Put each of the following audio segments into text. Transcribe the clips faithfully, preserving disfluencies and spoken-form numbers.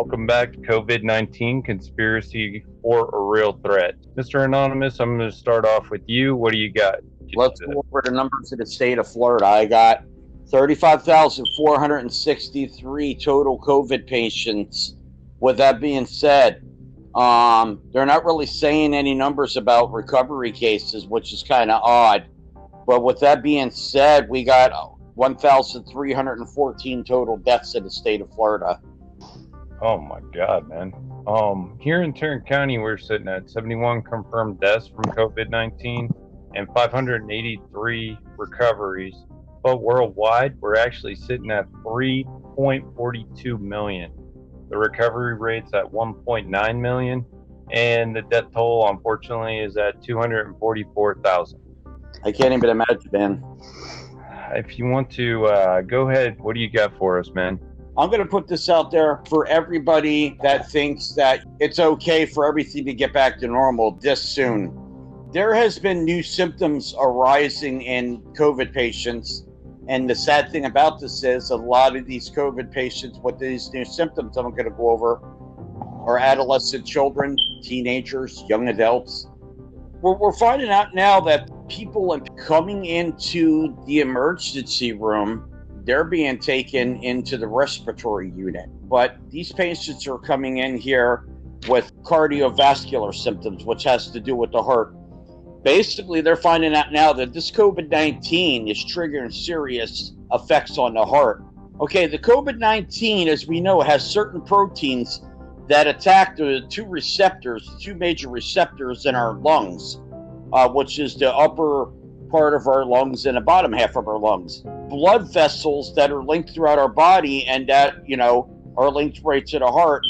Welcome back to COVID nineteen, Conspiracy or a Real Threat. Mister Anonymous, I'm going to start off with you. What do you got? Let's go over the numbers of the state of Florida. I got thirty-five thousand four hundred sixty-three total COVID patients. With that being said, um, they're not really saying any numbers about recovery cases, which is kind of odd. But with that being said, we got one thousand three hundred fourteen total deaths in the state of Florida. Oh my God, man. Um, here in Tarrant County, we're sitting at seventy-one confirmed deaths from COVID nineteen and five hundred eighty-three recoveries. But worldwide, we're actually sitting at three point four two million. The recovery rate's at one point nine million, and the death toll, unfortunately, is at two hundred forty-four thousand. I can't even imagine, man. If you want to uh, go ahead, what do you got for us, man? I'm going to put this out there for everybody that thinks that it's okay for everything to get back to normal this soon. There has been new symptoms arising in COVID patients. And the sad thing about this is a lot of these COVID patients with these new symptoms I'm going to go over are adolescent children, teenagers, young adults. We're, we're finding out now that people are coming into the emergency room. They're being taken into the respiratory unit, but these patients are coming in here with cardiovascular symptoms, which has to do with the heart. Basically, they're finding out now that this COVID nineteen is triggering serious effects on the heart. Okay, the COVID nineteen, as we know, has certain proteins that attack the two receptors, two major receptors in our lungs, uh, which is the upper part of our lungs and the bottom half of our lungs. Blood vessels that are linked throughout our body and that, you know, are linked right to the heart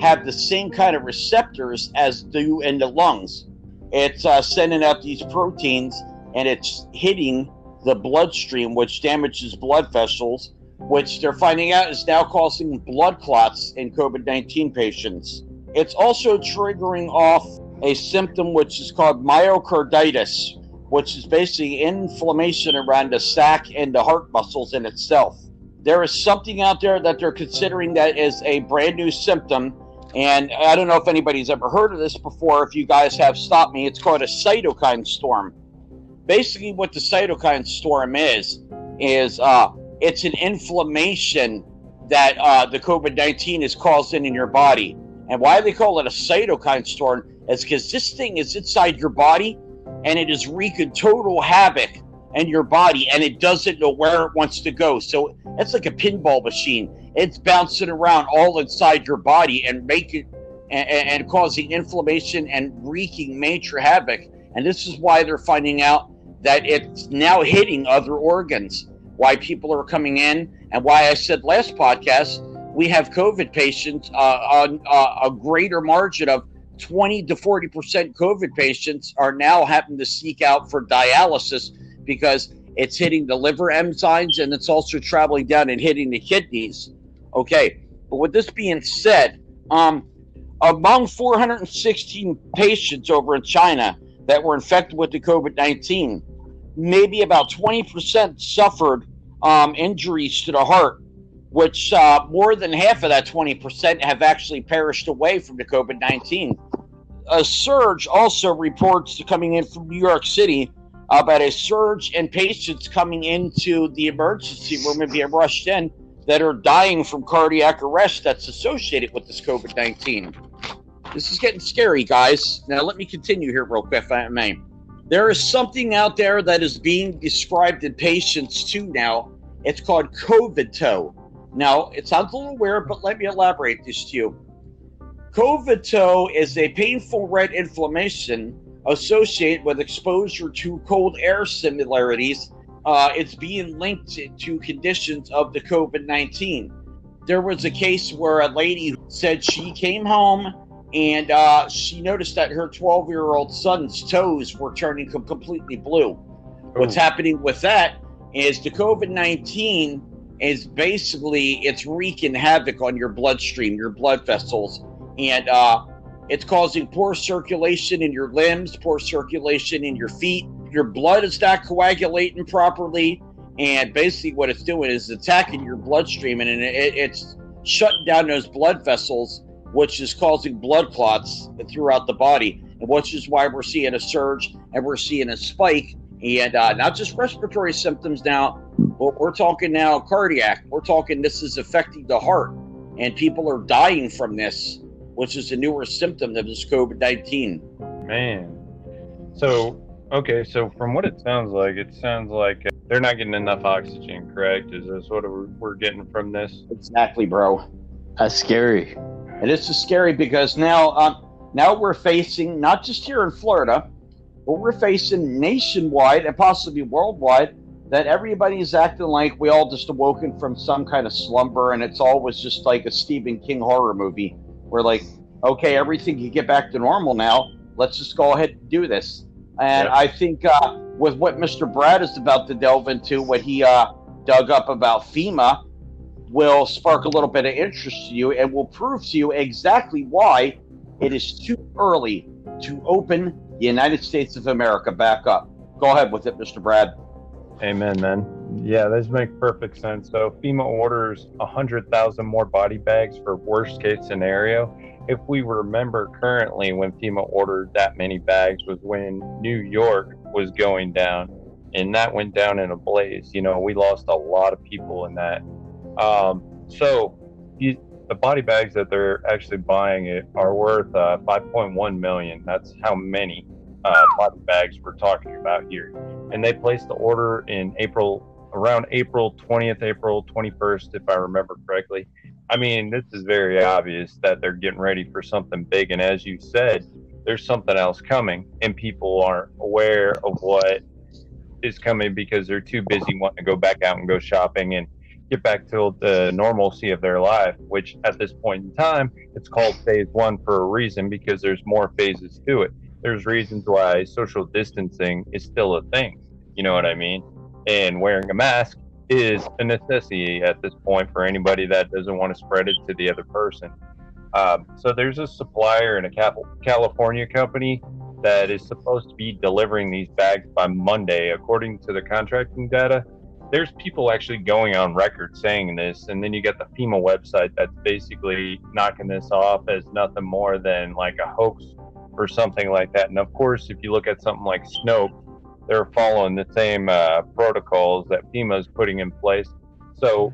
have the same kind of receptors as do in the lungs. It's uh, sending out these proteins and it's hitting the bloodstream, which damages blood vessels, which they're finding out is now causing blood clots in COVID nineteen patients. It's also triggering off a symptom which is called myocarditis, which is basically inflammation around the sac and the heart muscles in itself. There is something out there that they're considering that is a brand new symptom, and I don't know if anybody's ever heard of this before. If you guys have, stopped me. It's called a cytokine storm. Basically what the cytokine storm is, is uh, it's an inflammation that uh, the COVID nineteen is causing in your body. And why they call it a cytokine storm is because this thing is inside your body, and it is wreaking total havoc in your body, and it doesn't know where it wants to go. So it's like a pinball machine. It's bouncing around all inside your body and making and, and causing inflammation and wreaking major havoc. And this is why they're finding out that it's now hitting other organs, why people are coming in, and why I said last podcast, we have COVID patients uh, on uh, a greater margin of twenty to forty percent COVID patients are now having to seek out for dialysis because it's hitting the liver enzymes and it's also traveling down and hitting the kidneys. Okay, but with this being said, um, among four hundred sixteen patients over in China that were infected with the COVID nineteen, maybe about twenty percent suffered um, injuries to the heart, which uh, more than half of that twenty percent have actually perished away from the COVID nineteen. A surge also reports coming in from New York City about a surge in patients coming into the emergency room and being rushed in that are dying from cardiac arrest that's associated with this COVID nineteen. This is getting scary, guys. Now, let me continue here real quick, if I may. There is something out there that is being described in patients too now. It's called COVID-toe. Now, it sounds a little weird, but let me elaborate this to you. COVID-toe is a painful red inflammation associated with exposure to cold air similarities. Uh, it's being linked to conditions of the COVID nineteen. There was a case where a lady said she came home and uh, she noticed that her twelve-year-old son's toes were turning com- completely blue. What's happening with that is the COVID nineteen is basically, it's wreaking havoc on your bloodstream, your blood vessels, and uh, it's causing poor circulation in your limbs, poor circulation in your feet. Your blood is not coagulating properly, and basically what it's doing is attacking your bloodstream, and it, it's shutting down those blood vessels, which is causing blood clots throughout the body, and which is why we're seeing a surge and we're seeing a spike. And uh, not just respiratory symptoms now, but we're talking now cardiac. We're talking this is affecting the heart, and people are dying from this, which is a newer symptom of this COVID nineteen. Man. So, okay, so from what it sounds like, it sounds like they're not getting enough oxygen, correct? Is this what we're getting from this? Exactly, bro. That's scary. And this is scary because now, um, now we're facing, not just here in Florida, but we're facing nationwide and possibly worldwide, that everybody is acting like we all just awoken from some kind of slumber, and it's always just like a Stephen King horror movie. We're like, okay, everything can get back to normal now. Let's just go ahead and do this. And yeah. I think uh, with what Mister Brad is about to delve into, what he uh, dug up about FEMA, will spark a little bit of interest to you and will prove to you exactly why it is too early to open the United States of America back up. Go ahead with it, Mister Brad. Amen, man. Yeah, this makes perfect sense. So FEMA orders one hundred thousand more body bags for worst case scenario. If we remember currently when FEMA ordered that many bags was when New York was going down, and that went down in a blaze. You know, we lost a lot of people in that. Um, so you, the body bags that they're actually buying it are worth uh, five point one million. That's how many uh, body bags we're talking about here. And they placed the order in April, around April twentieth, April twenty-first, if I remember correctly. I mean, this is very obvious that they're getting ready for something big. And as you said, there's something else coming, and people aren't aware of what is coming because they're too busy wanting to go back out and go shopping and get back to the normalcy of their life, which at this point in time, it's called phase one for a reason, because there's more phases to it. There's reasons why social distancing is still a thing, you know what I mean? And wearing a mask is a necessity at this point for anybody that doesn't want to spread it to the other person. Um, so there's a supplier in a California company that is supposed to be delivering these bags by Monday, according to the contracting data. There's people actually going on record saying this, and then you got the FEMA website that's basically knocking this off as nothing more than like a hoax or something like that. And of course, if you look at something like Snopes, they're following the same uh, protocols that FEMA is putting in place. So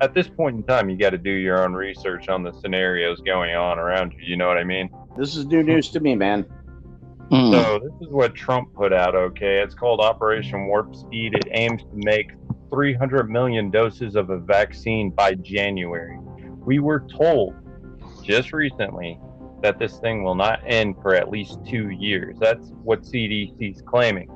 at this point in time, you got to do your own research on the scenarios going on around you. You know what I mean? This is new news to me, man. Mm. So this is what Trump put out, okay? It's called Operation Warp Speed. It aims to make three hundred million doses of a vaccine by January. We were told just recently that this thing will not end for at least two years. That's what C D C's claiming.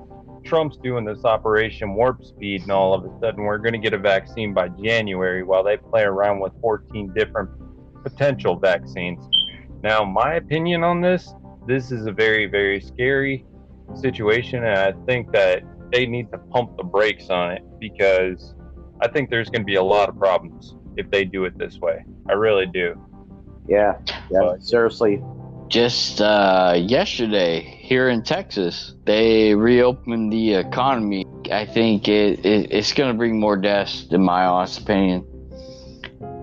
Trump's doing this Operation Warp Speed, and all of a sudden we're going to get a vaccine by January while they play around with fourteen different potential vaccines. Now, my opinion on this, this is a very, very scary situation, and I think that they need to pump the brakes on it, because I think there's going to be a lot of problems if they do it this way. I really do. Yeah, yeah, but seriously. Just uh, yesterday here in Texas, they reopened the economy. I think it, it it's going to bring more deaths, in my honest opinion.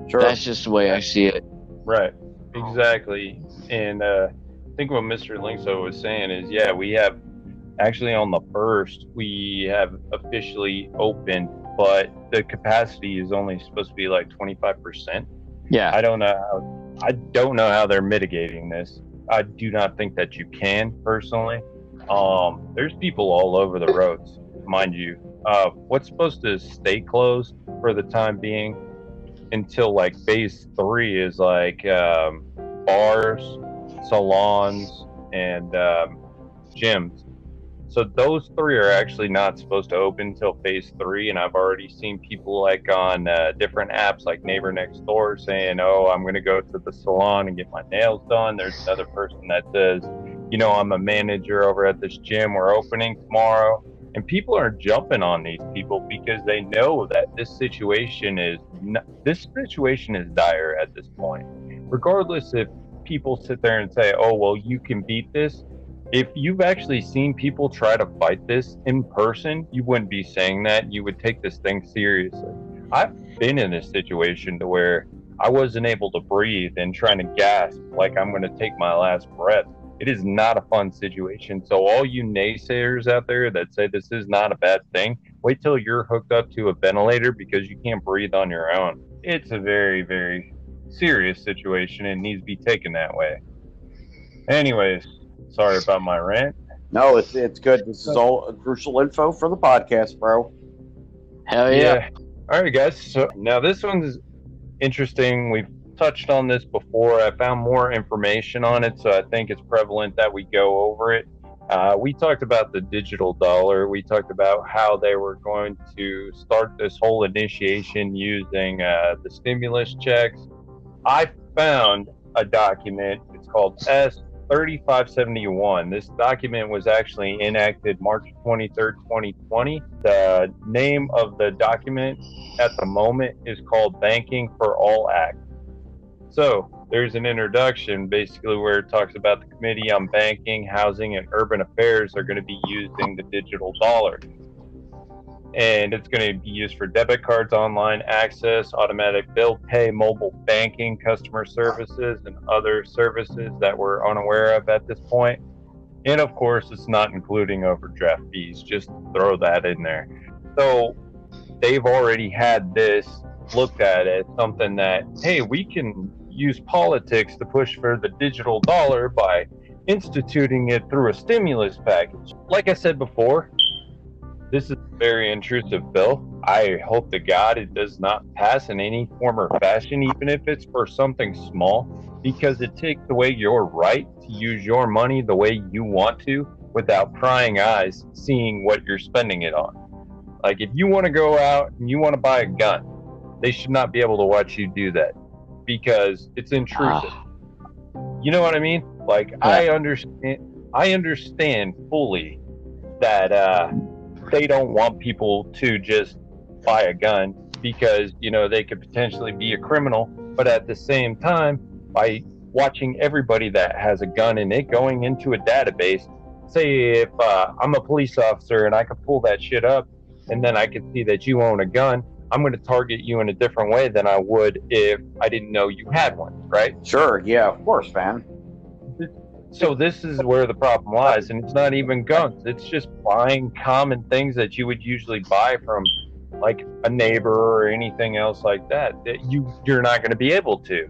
Sure. That's just the way I see it. Right, exactly. And uh I think what Mister Linkso was saying is, yeah, we have actually on the first, we have officially opened, but the capacity is only supposed to be like twenty-five percent. Yeah. I don't know. How, I don't know how they're mitigating this. I do not think that you can personally. Um, there's people all over the roads, mind you. Uh, what's supposed to stay closed for the time being until like phase three is like um, bars, salons, and um, gyms. So those three are actually not supposed to open until phase three, and I've already seen people like on uh, different apps like Neighbor Next Door saying, oh, I'm going to go to the salon and get my nails done. There's another person that says, you know, I'm a manager over at this gym, we're opening tomorrow. And people are jumping on these people because they know that this situation is n- this situation is dire at this point. Regardless if people sit there and say, oh, well, you can beat this. If you've actually seen people try to fight this in person, you wouldn't be saying that. You would take this thing seriously. I've been in this situation to where I wasn't able to breathe and trying to gasp like I'm going to take my last breath. It is not a fun situation. So all you naysayers out there that say this is not a bad thing, wait till you're hooked up to a ventilator because you can't breathe on your own. It's a very, very serious situation and needs to be taken that way. Anyways, sorry about my rant. No, it's it's good. This is all crucial info for the podcast, bro. Hell yeah. yeah. All right, guys. So now this one's interesting. We've touched on this before. I found more information on it, so I think it's prevalent that we go over it. Uh, we talked about the digital dollar. We talked about how they were going to start this whole initiation using uh, the stimulus checks. I found a document. It's called S thirty-five seventy-one. This document was actually enacted March twenty-third, twenty twenty. The name of the document at the moment is called Banking for All Act. So there's an introduction basically where it talks about the Committee on Banking, Housing, and Urban Affairs are going to be using the digital dollar. And it's going to be used for debit cards, online access, automatic bill pay, mobile banking, customer services, and other services that we're unaware of at this point. And of course, it's not including overdraft fees. Just throw that in there. So they've already had this looked at as something that, hey, we can use politics to push for the digital dollar by instituting it through a stimulus package. Like I said before, this is a very intrusive bill. I hope to God it does not pass in any form or fashion, even if it's for something small, because it takes away your right to use your money the way you want to without prying eyes seeing what you're spending it on. Like if you want to go out and you want to buy a gun, they should not be able to watch you do that because it's intrusive. Oh. You know what I mean? Like yeah. I understand, I understand fully that, uh, they don't want people to just buy a gun because, you know, they could potentially be a criminal. But at the same time, by watching everybody that has a gun and it going into a database, say if uh, I'm a police officer and I could pull that shit up and then I could see that you own a gun, I'm going to target you in a different way than I would if I didn't know you had one, right? Sure. Yeah, of course, man. So this is where the problem lies, and it's not even guns. It's just buying common things that you would usually buy from, like, a neighbor or anything else like that, that you, you're not going to be able to.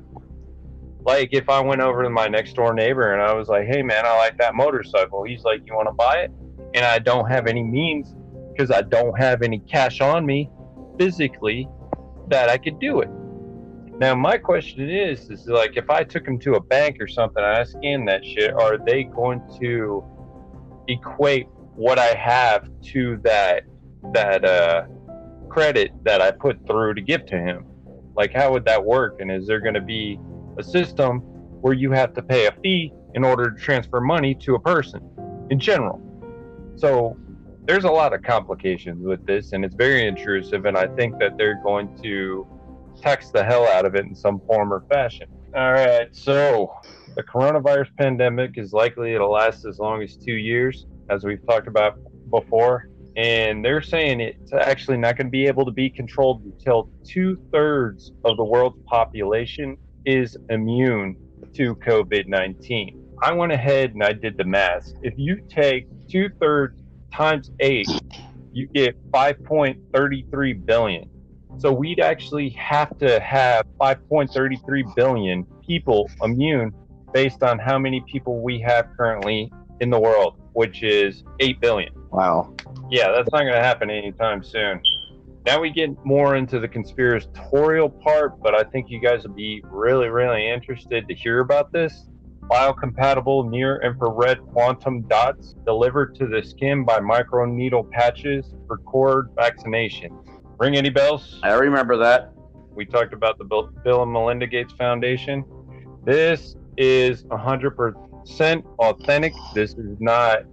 Like, if I went over to my next-door neighbor and I was like, hey, man, I like that motorcycle. He's like, you want to buy it? And I don't have any means because I don't have any cash on me physically that I could do it. Now, my question is, is like, if I took them to a bank or something, and I scanned that shit, are they going to equate what I have to that that uh, credit that I put through to give to him? Like, how would that work? And is there going to be a system where you have to pay a fee in order to transfer money to a person in general? So there's a lot of complications with this, and it's very intrusive, and I think that they're going to text the hell out of it in some form or fashion. All right, so the coronavirus pandemic is likely to last as long as two years, as we've talked about before. And they're saying it's actually not going to be able to be controlled until two-thirds of the world's population is immune to COVID nineteen. I went ahead and I did the math. If you take two-thirds times eight, you get five point three three billion. So we'd actually have to have five point three three billion people immune based on how many people we have currently in the world, which is eight billion. Wow. Yeah, that's not going to happen anytime soon. Now we get more into the conspiratorial part, but I think you guys will be really, really interested to hear about this. Biocompatible near-infrared quantum dots delivered to the skin by microneedle patches for cord vaccination. Ring any bells? I remember that. We talked about the Bill and Melinda Gates Foundation. This is one hundred percent authentic. This is not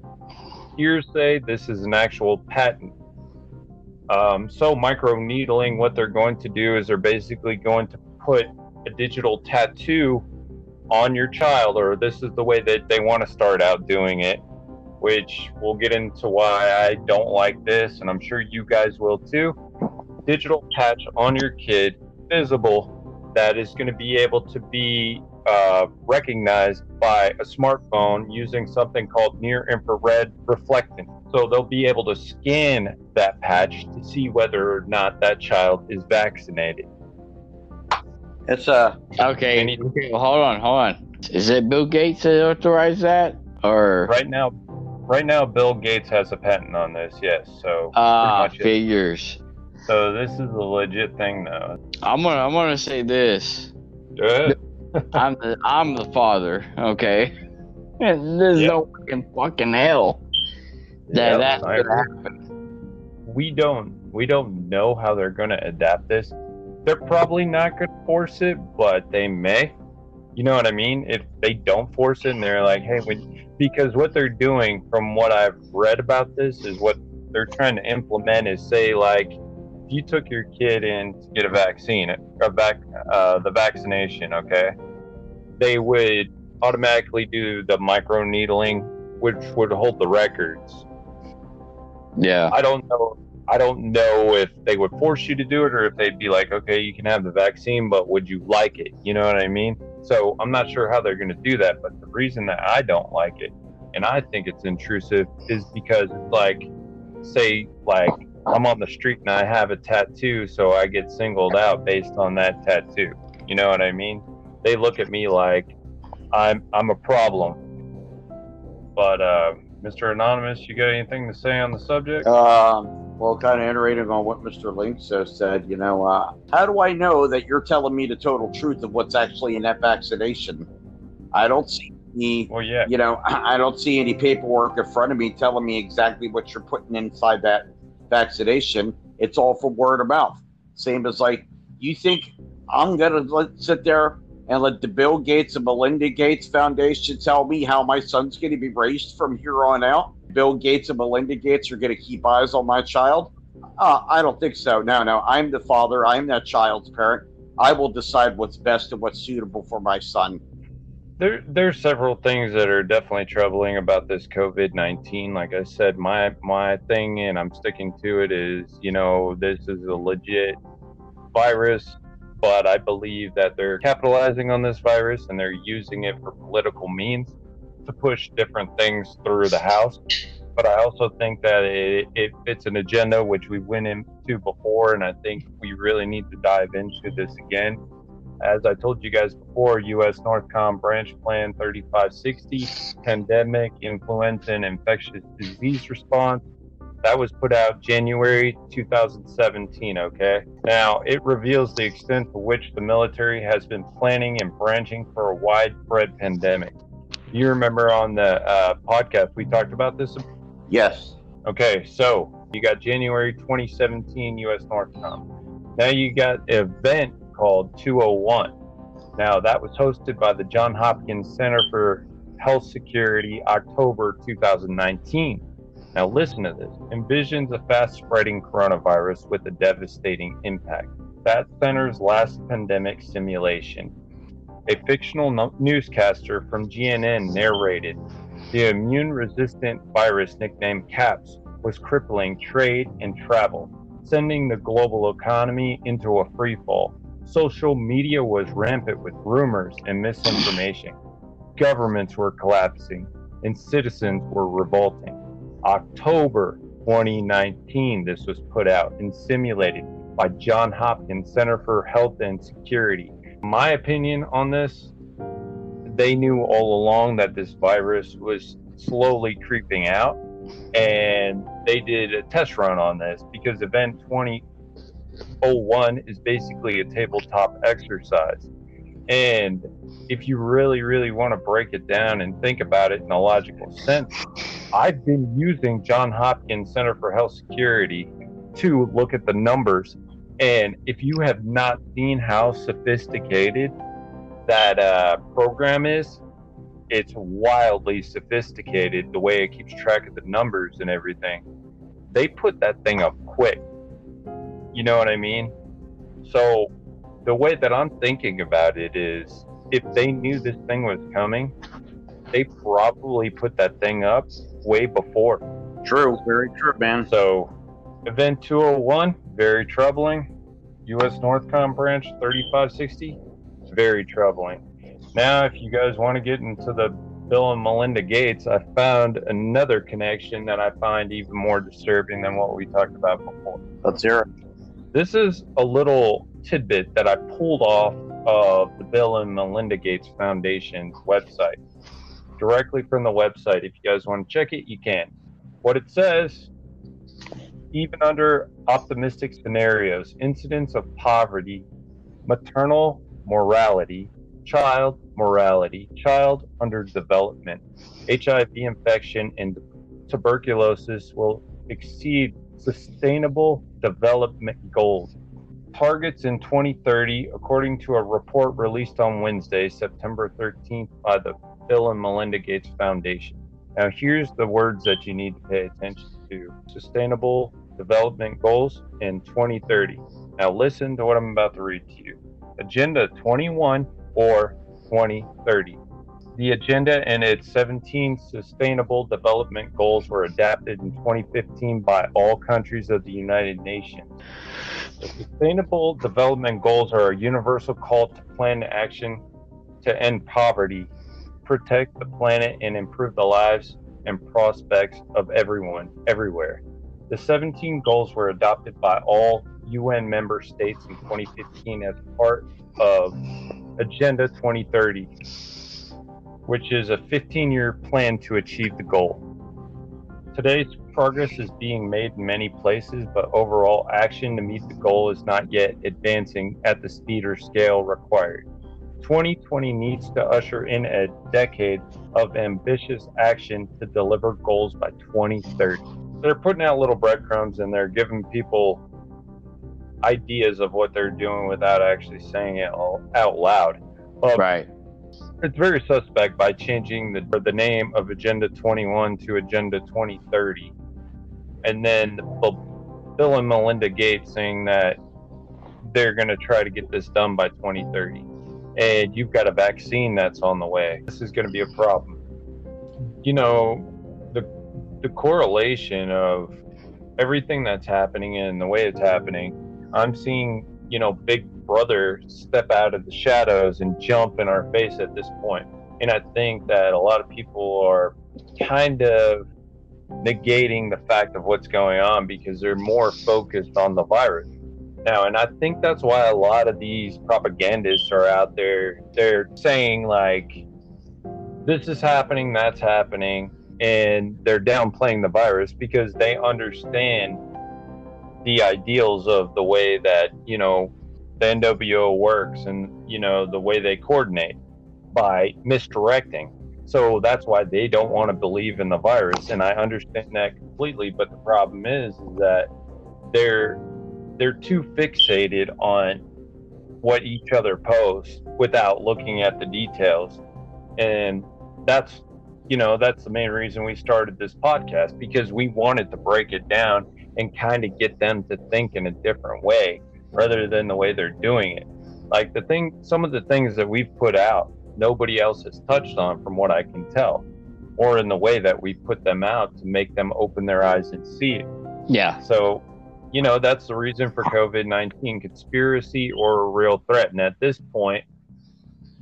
hearsay. This is an actual patent. Um, so microneedling, what they're going to do is they're basically going to put a digital tattoo on your child, or this is the way that they want to start out doing it, which we'll get into why I don't like this, and I'm sure you guys will too. Digital patch on your kid, visible, that is going to be able to be uh, recognized by a smartphone using something called near infrared reflectance. So they'll be able to scan that patch to see whether or not that child is vaccinated. It's uh okay. Need- okay well, hold on, hold on. Is it Bill Gates that authorized that, or right now? Right now, Bill Gates has a patent on this. Yes, so ah uh, figures. It. So this is a legit thing, though. I'm gonna I'm gonna say this. Do it. I'm the I'm the father. Okay. There's yep. no fucking fucking hell that yep, that's gonna happen. We don't we don't know how they're gonna adapt this. They're probably not going to force it, but they may. You know what I mean? If they don't force it and they're like, hey, we, because what they're doing from what I've read about this is what they're trying to implement is say, like, if you took your kid in to get a vaccine, a vac, uh, the vaccination, okay, they would automatically do the microneedling, which would hold the records. Yeah. I don't know. I don't know if they would force you to do it or if they'd be like, okay, you can have the vaccine, but would you like it? You know what I mean? So I'm not sure how they're going to do that. But the reason that I don't like it, and I think it's intrusive, is because it's like, say, like I'm on the street and I have a tattoo, so I get singled out based on that tattoo. You know what I mean? They look at me like I'm I'm a problem. But uh, Mister Anonymous, you got anything to say on the subject? Um. Well, kind of iterating on what Mister Lynx said, you know, uh, how do I know that you're telling me the total truth of what's actually in that vaccination? I don't see any, well, yeah. you know, I don't see any paperwork in front of me telling me exactly what you're putting inside that vaccination. It's all from word of mouth. Same as like, you think I'm going to sit there and let the Bill Gates and Melinda Gates Foundation tell me how my son's going to be raised from here on out? Bill Gates and Melinda Gates are going to keep eyes on my child? Uh, I don't think so. No, no. I'm the father. I'm that child's parent. I will decide what's best and what's suitable for my son. There, there are several things that are definitely troubling about this COVID nineteen. Like I said, my my thing, and I'm sticking to it, is, you know, this is a legit virus. But I believe that they're capitalizing on this virus and they're using it for political means to push different things through the House. But I also think that it, it fits an agenda which we went into before, and I think we really need to dive into this again. As I told you guys before, U S NORTHCOM branch plan thirty-five sixty, pandemic, influenza, and infectious disease response, that was put out January two thousand seventeen, okay? Now, it reveals the extent to which the military has been planning and branching for a widespread pandemic. You remember on the uh, podcast, we talked about this? Yes. Okay, so you got January twenty seventeen U S NORTHCOM. Now you got an event called two oh one. Now that was hosted by the John Hopkins Center for Health Security, October two thousand nineteen. Now listen to this. Envisions a fast-spreading coronavirus with a devastating impact. That center's last pandemic simulation. A fictional no- newscaster from G N N narrated, the immune-resistant virus nicknamed CAPS was crippling trade and travel, sending the global economy into a freefall. Social media was rampant with rumors and misinformation. Governments were collapsing, and citizens were revolting. October twenty nineteen, this was put out and simulated by John Hopkins Center for Health and Security. My opinion on this, they knew all along that this virus was slowly creeping out, and they did a test run on this because Event twenty oh one is basically a tabletop exercise. And if you really, really want to break it down and think about it in a logical sense, I've been using John Hopkins Center for Health Security to look at the numbers. And if you have not seen how sophisticated that uh, program is, it's wildly sophisticated, the way it keeps track of the numbers and everything. They put that thing up quick. You know what I mean? So the way that I'm thinking about it is, if they knew this thing was coming, they probably put that thing up way before. True, very true, man. So Event two oh one, very troubling. U S NORTHCOM branch thirty-five sixty, It's very troubling. Now, if you guys want to get into the Bill and Melinda Gates, I found another connection that I find even more disturbing than what we talked about before. Let's hear it. This is a little tidbit that I pulled off of the Bill and Melinda Gates Foundation's website, directly from the website. If you guys want to check it, you can. What it says, even under optimistic scenarios, incidents of poverty, maternal mortality, child mortality, child underdevelopment, H I V infection, and tuberculosis will exceed Sustainable Development Goals. Targets in twenty thirty, according to a report released on Wednesday, September thirteenth, by the Bill and Melinda Gates Foundation. Now, here's the words that you need to pay attention to. Sustainable Development Goals in twenty thirty. Now, listen to what I'm about to read to you. Agenda twenty-one or twenty thirty. The agenda and its seventeen Sustainable Development Goals were adopted in twenty fifteen by all countries of the United Nations. The Sustainable Development Goals are a universal call to plan action to end poverty, protect the planet, and improve the lives and prospects of everyone, everywhere. The seventeen goals were adopted by all U N member states in twenty fifteen as part of Agenda twenty thirty, which is a fifteen-year plan to achieve the goal. Today's progress is being made in many places, but overall action to meet the goal is not yet advancing at the speed or scale required. twenty twenty needs to usher in a decade of ambitious action to deliver goals by twenty thirty. They're putting out little breadcrumbs and they're giving people ideas of what they're doing without actually saying it all out loud. Um, right. It's very suspect by changing the the name of Agenda twenty-one to Agenda twenty thirty. And then Bill and Melinda Gates saying that they're going to try to get this done by twenty thirty. And you've got a vaccine that's on the way. This is going to be a problem. You know, the the correlation of everything that's happening and the way it's happening, I'm seeing, you know, Big Brother step out of the shadows and jump in our face at this point. And I think that a lot of people are kind of negating the fact of what's going on because they're more focused on the virus now. And I think that's why a lot of these propagandists are out there. They're saying, like, this is happening, that's happening, and they're downplaying the virus because they understand the ideals of the way that, you know, the N W O works and, you know, the way they coordinate by misdirecting. So that's why they don't want to believe in the virus. And I understand that completely. But the problem is, is that they're they're too fixated on what each other posts without looking at the details. And that's, you know, that's the main reason we started this podcast, because we wanted to break it down and kind of get them to think in a different way rather than the way they're doing it. Like the thing, some of the things that we've put out, nobody else has touched on from what I can tell, or in the way that we put them out to make them open their eyes and see it. Yeah. So, you know, that's the reason for COVID nineteen, conspiracy or a real threat. And at this point,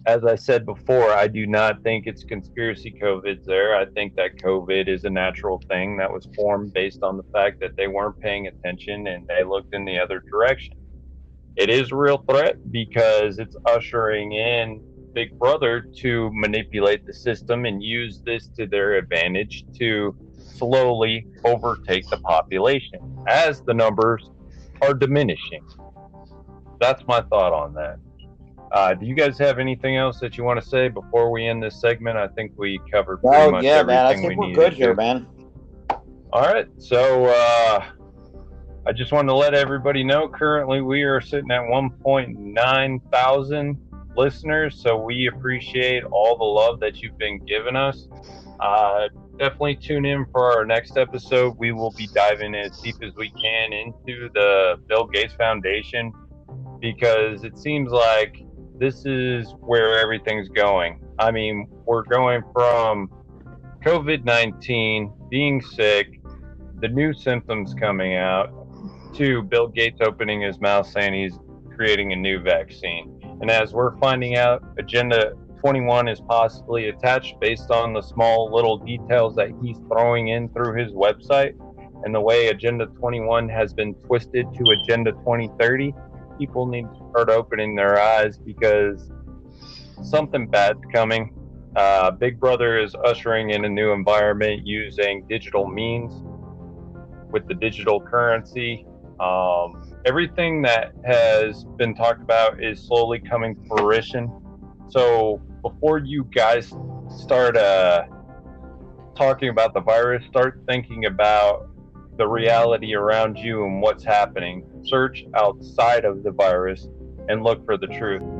as I said before, I do not think it's conspiracy COVID's there. I think that COVID is a natural thing that was formed based on the fact that they weren't paying attention and they looked in the other direction. It is a real threat because it's ushering in Big Brother to manipulate the system and use this to their advantage to slowly overtake the population as the numbers are diminishing. That's my thought on that. Uh, do you guys have anything else that you want to say before we end this segment? I think we covered pretty oh, much yeah, everything man. I think we we're good here, man. All right. So uh, I just wanted to let everybody know, currently we are sitting at one point nine thousand listeners. So we appreciate all the love that you've been giving us. Uh, definitely tune in for our next episode. We will be diving as deep as we can into the Bill Gates Foundation, because it seems like this is where everything's going. I mean, we're going from COVID nineteen, being sick, the new symptoms coming out, to Bill Gates opening his mouth saying he's creating a new vaccine. And as we're finding out, Agenda twenty-one is possibly attached based on the small little details that he's throwing in through his website and the way Agenda twenty-one has been twisted to Agenda twenty thirty. People need to start opening their eyes because something bad's coming. Uh, Big Brother is ushering in a new environment using digital means with the digital currency. Um, everything that has been talked about is slowly coming to fruition. So before you guys start uh, talking about the virus, start thinking about the reality around you and what's happening. Search outside of the virus and look for the truth.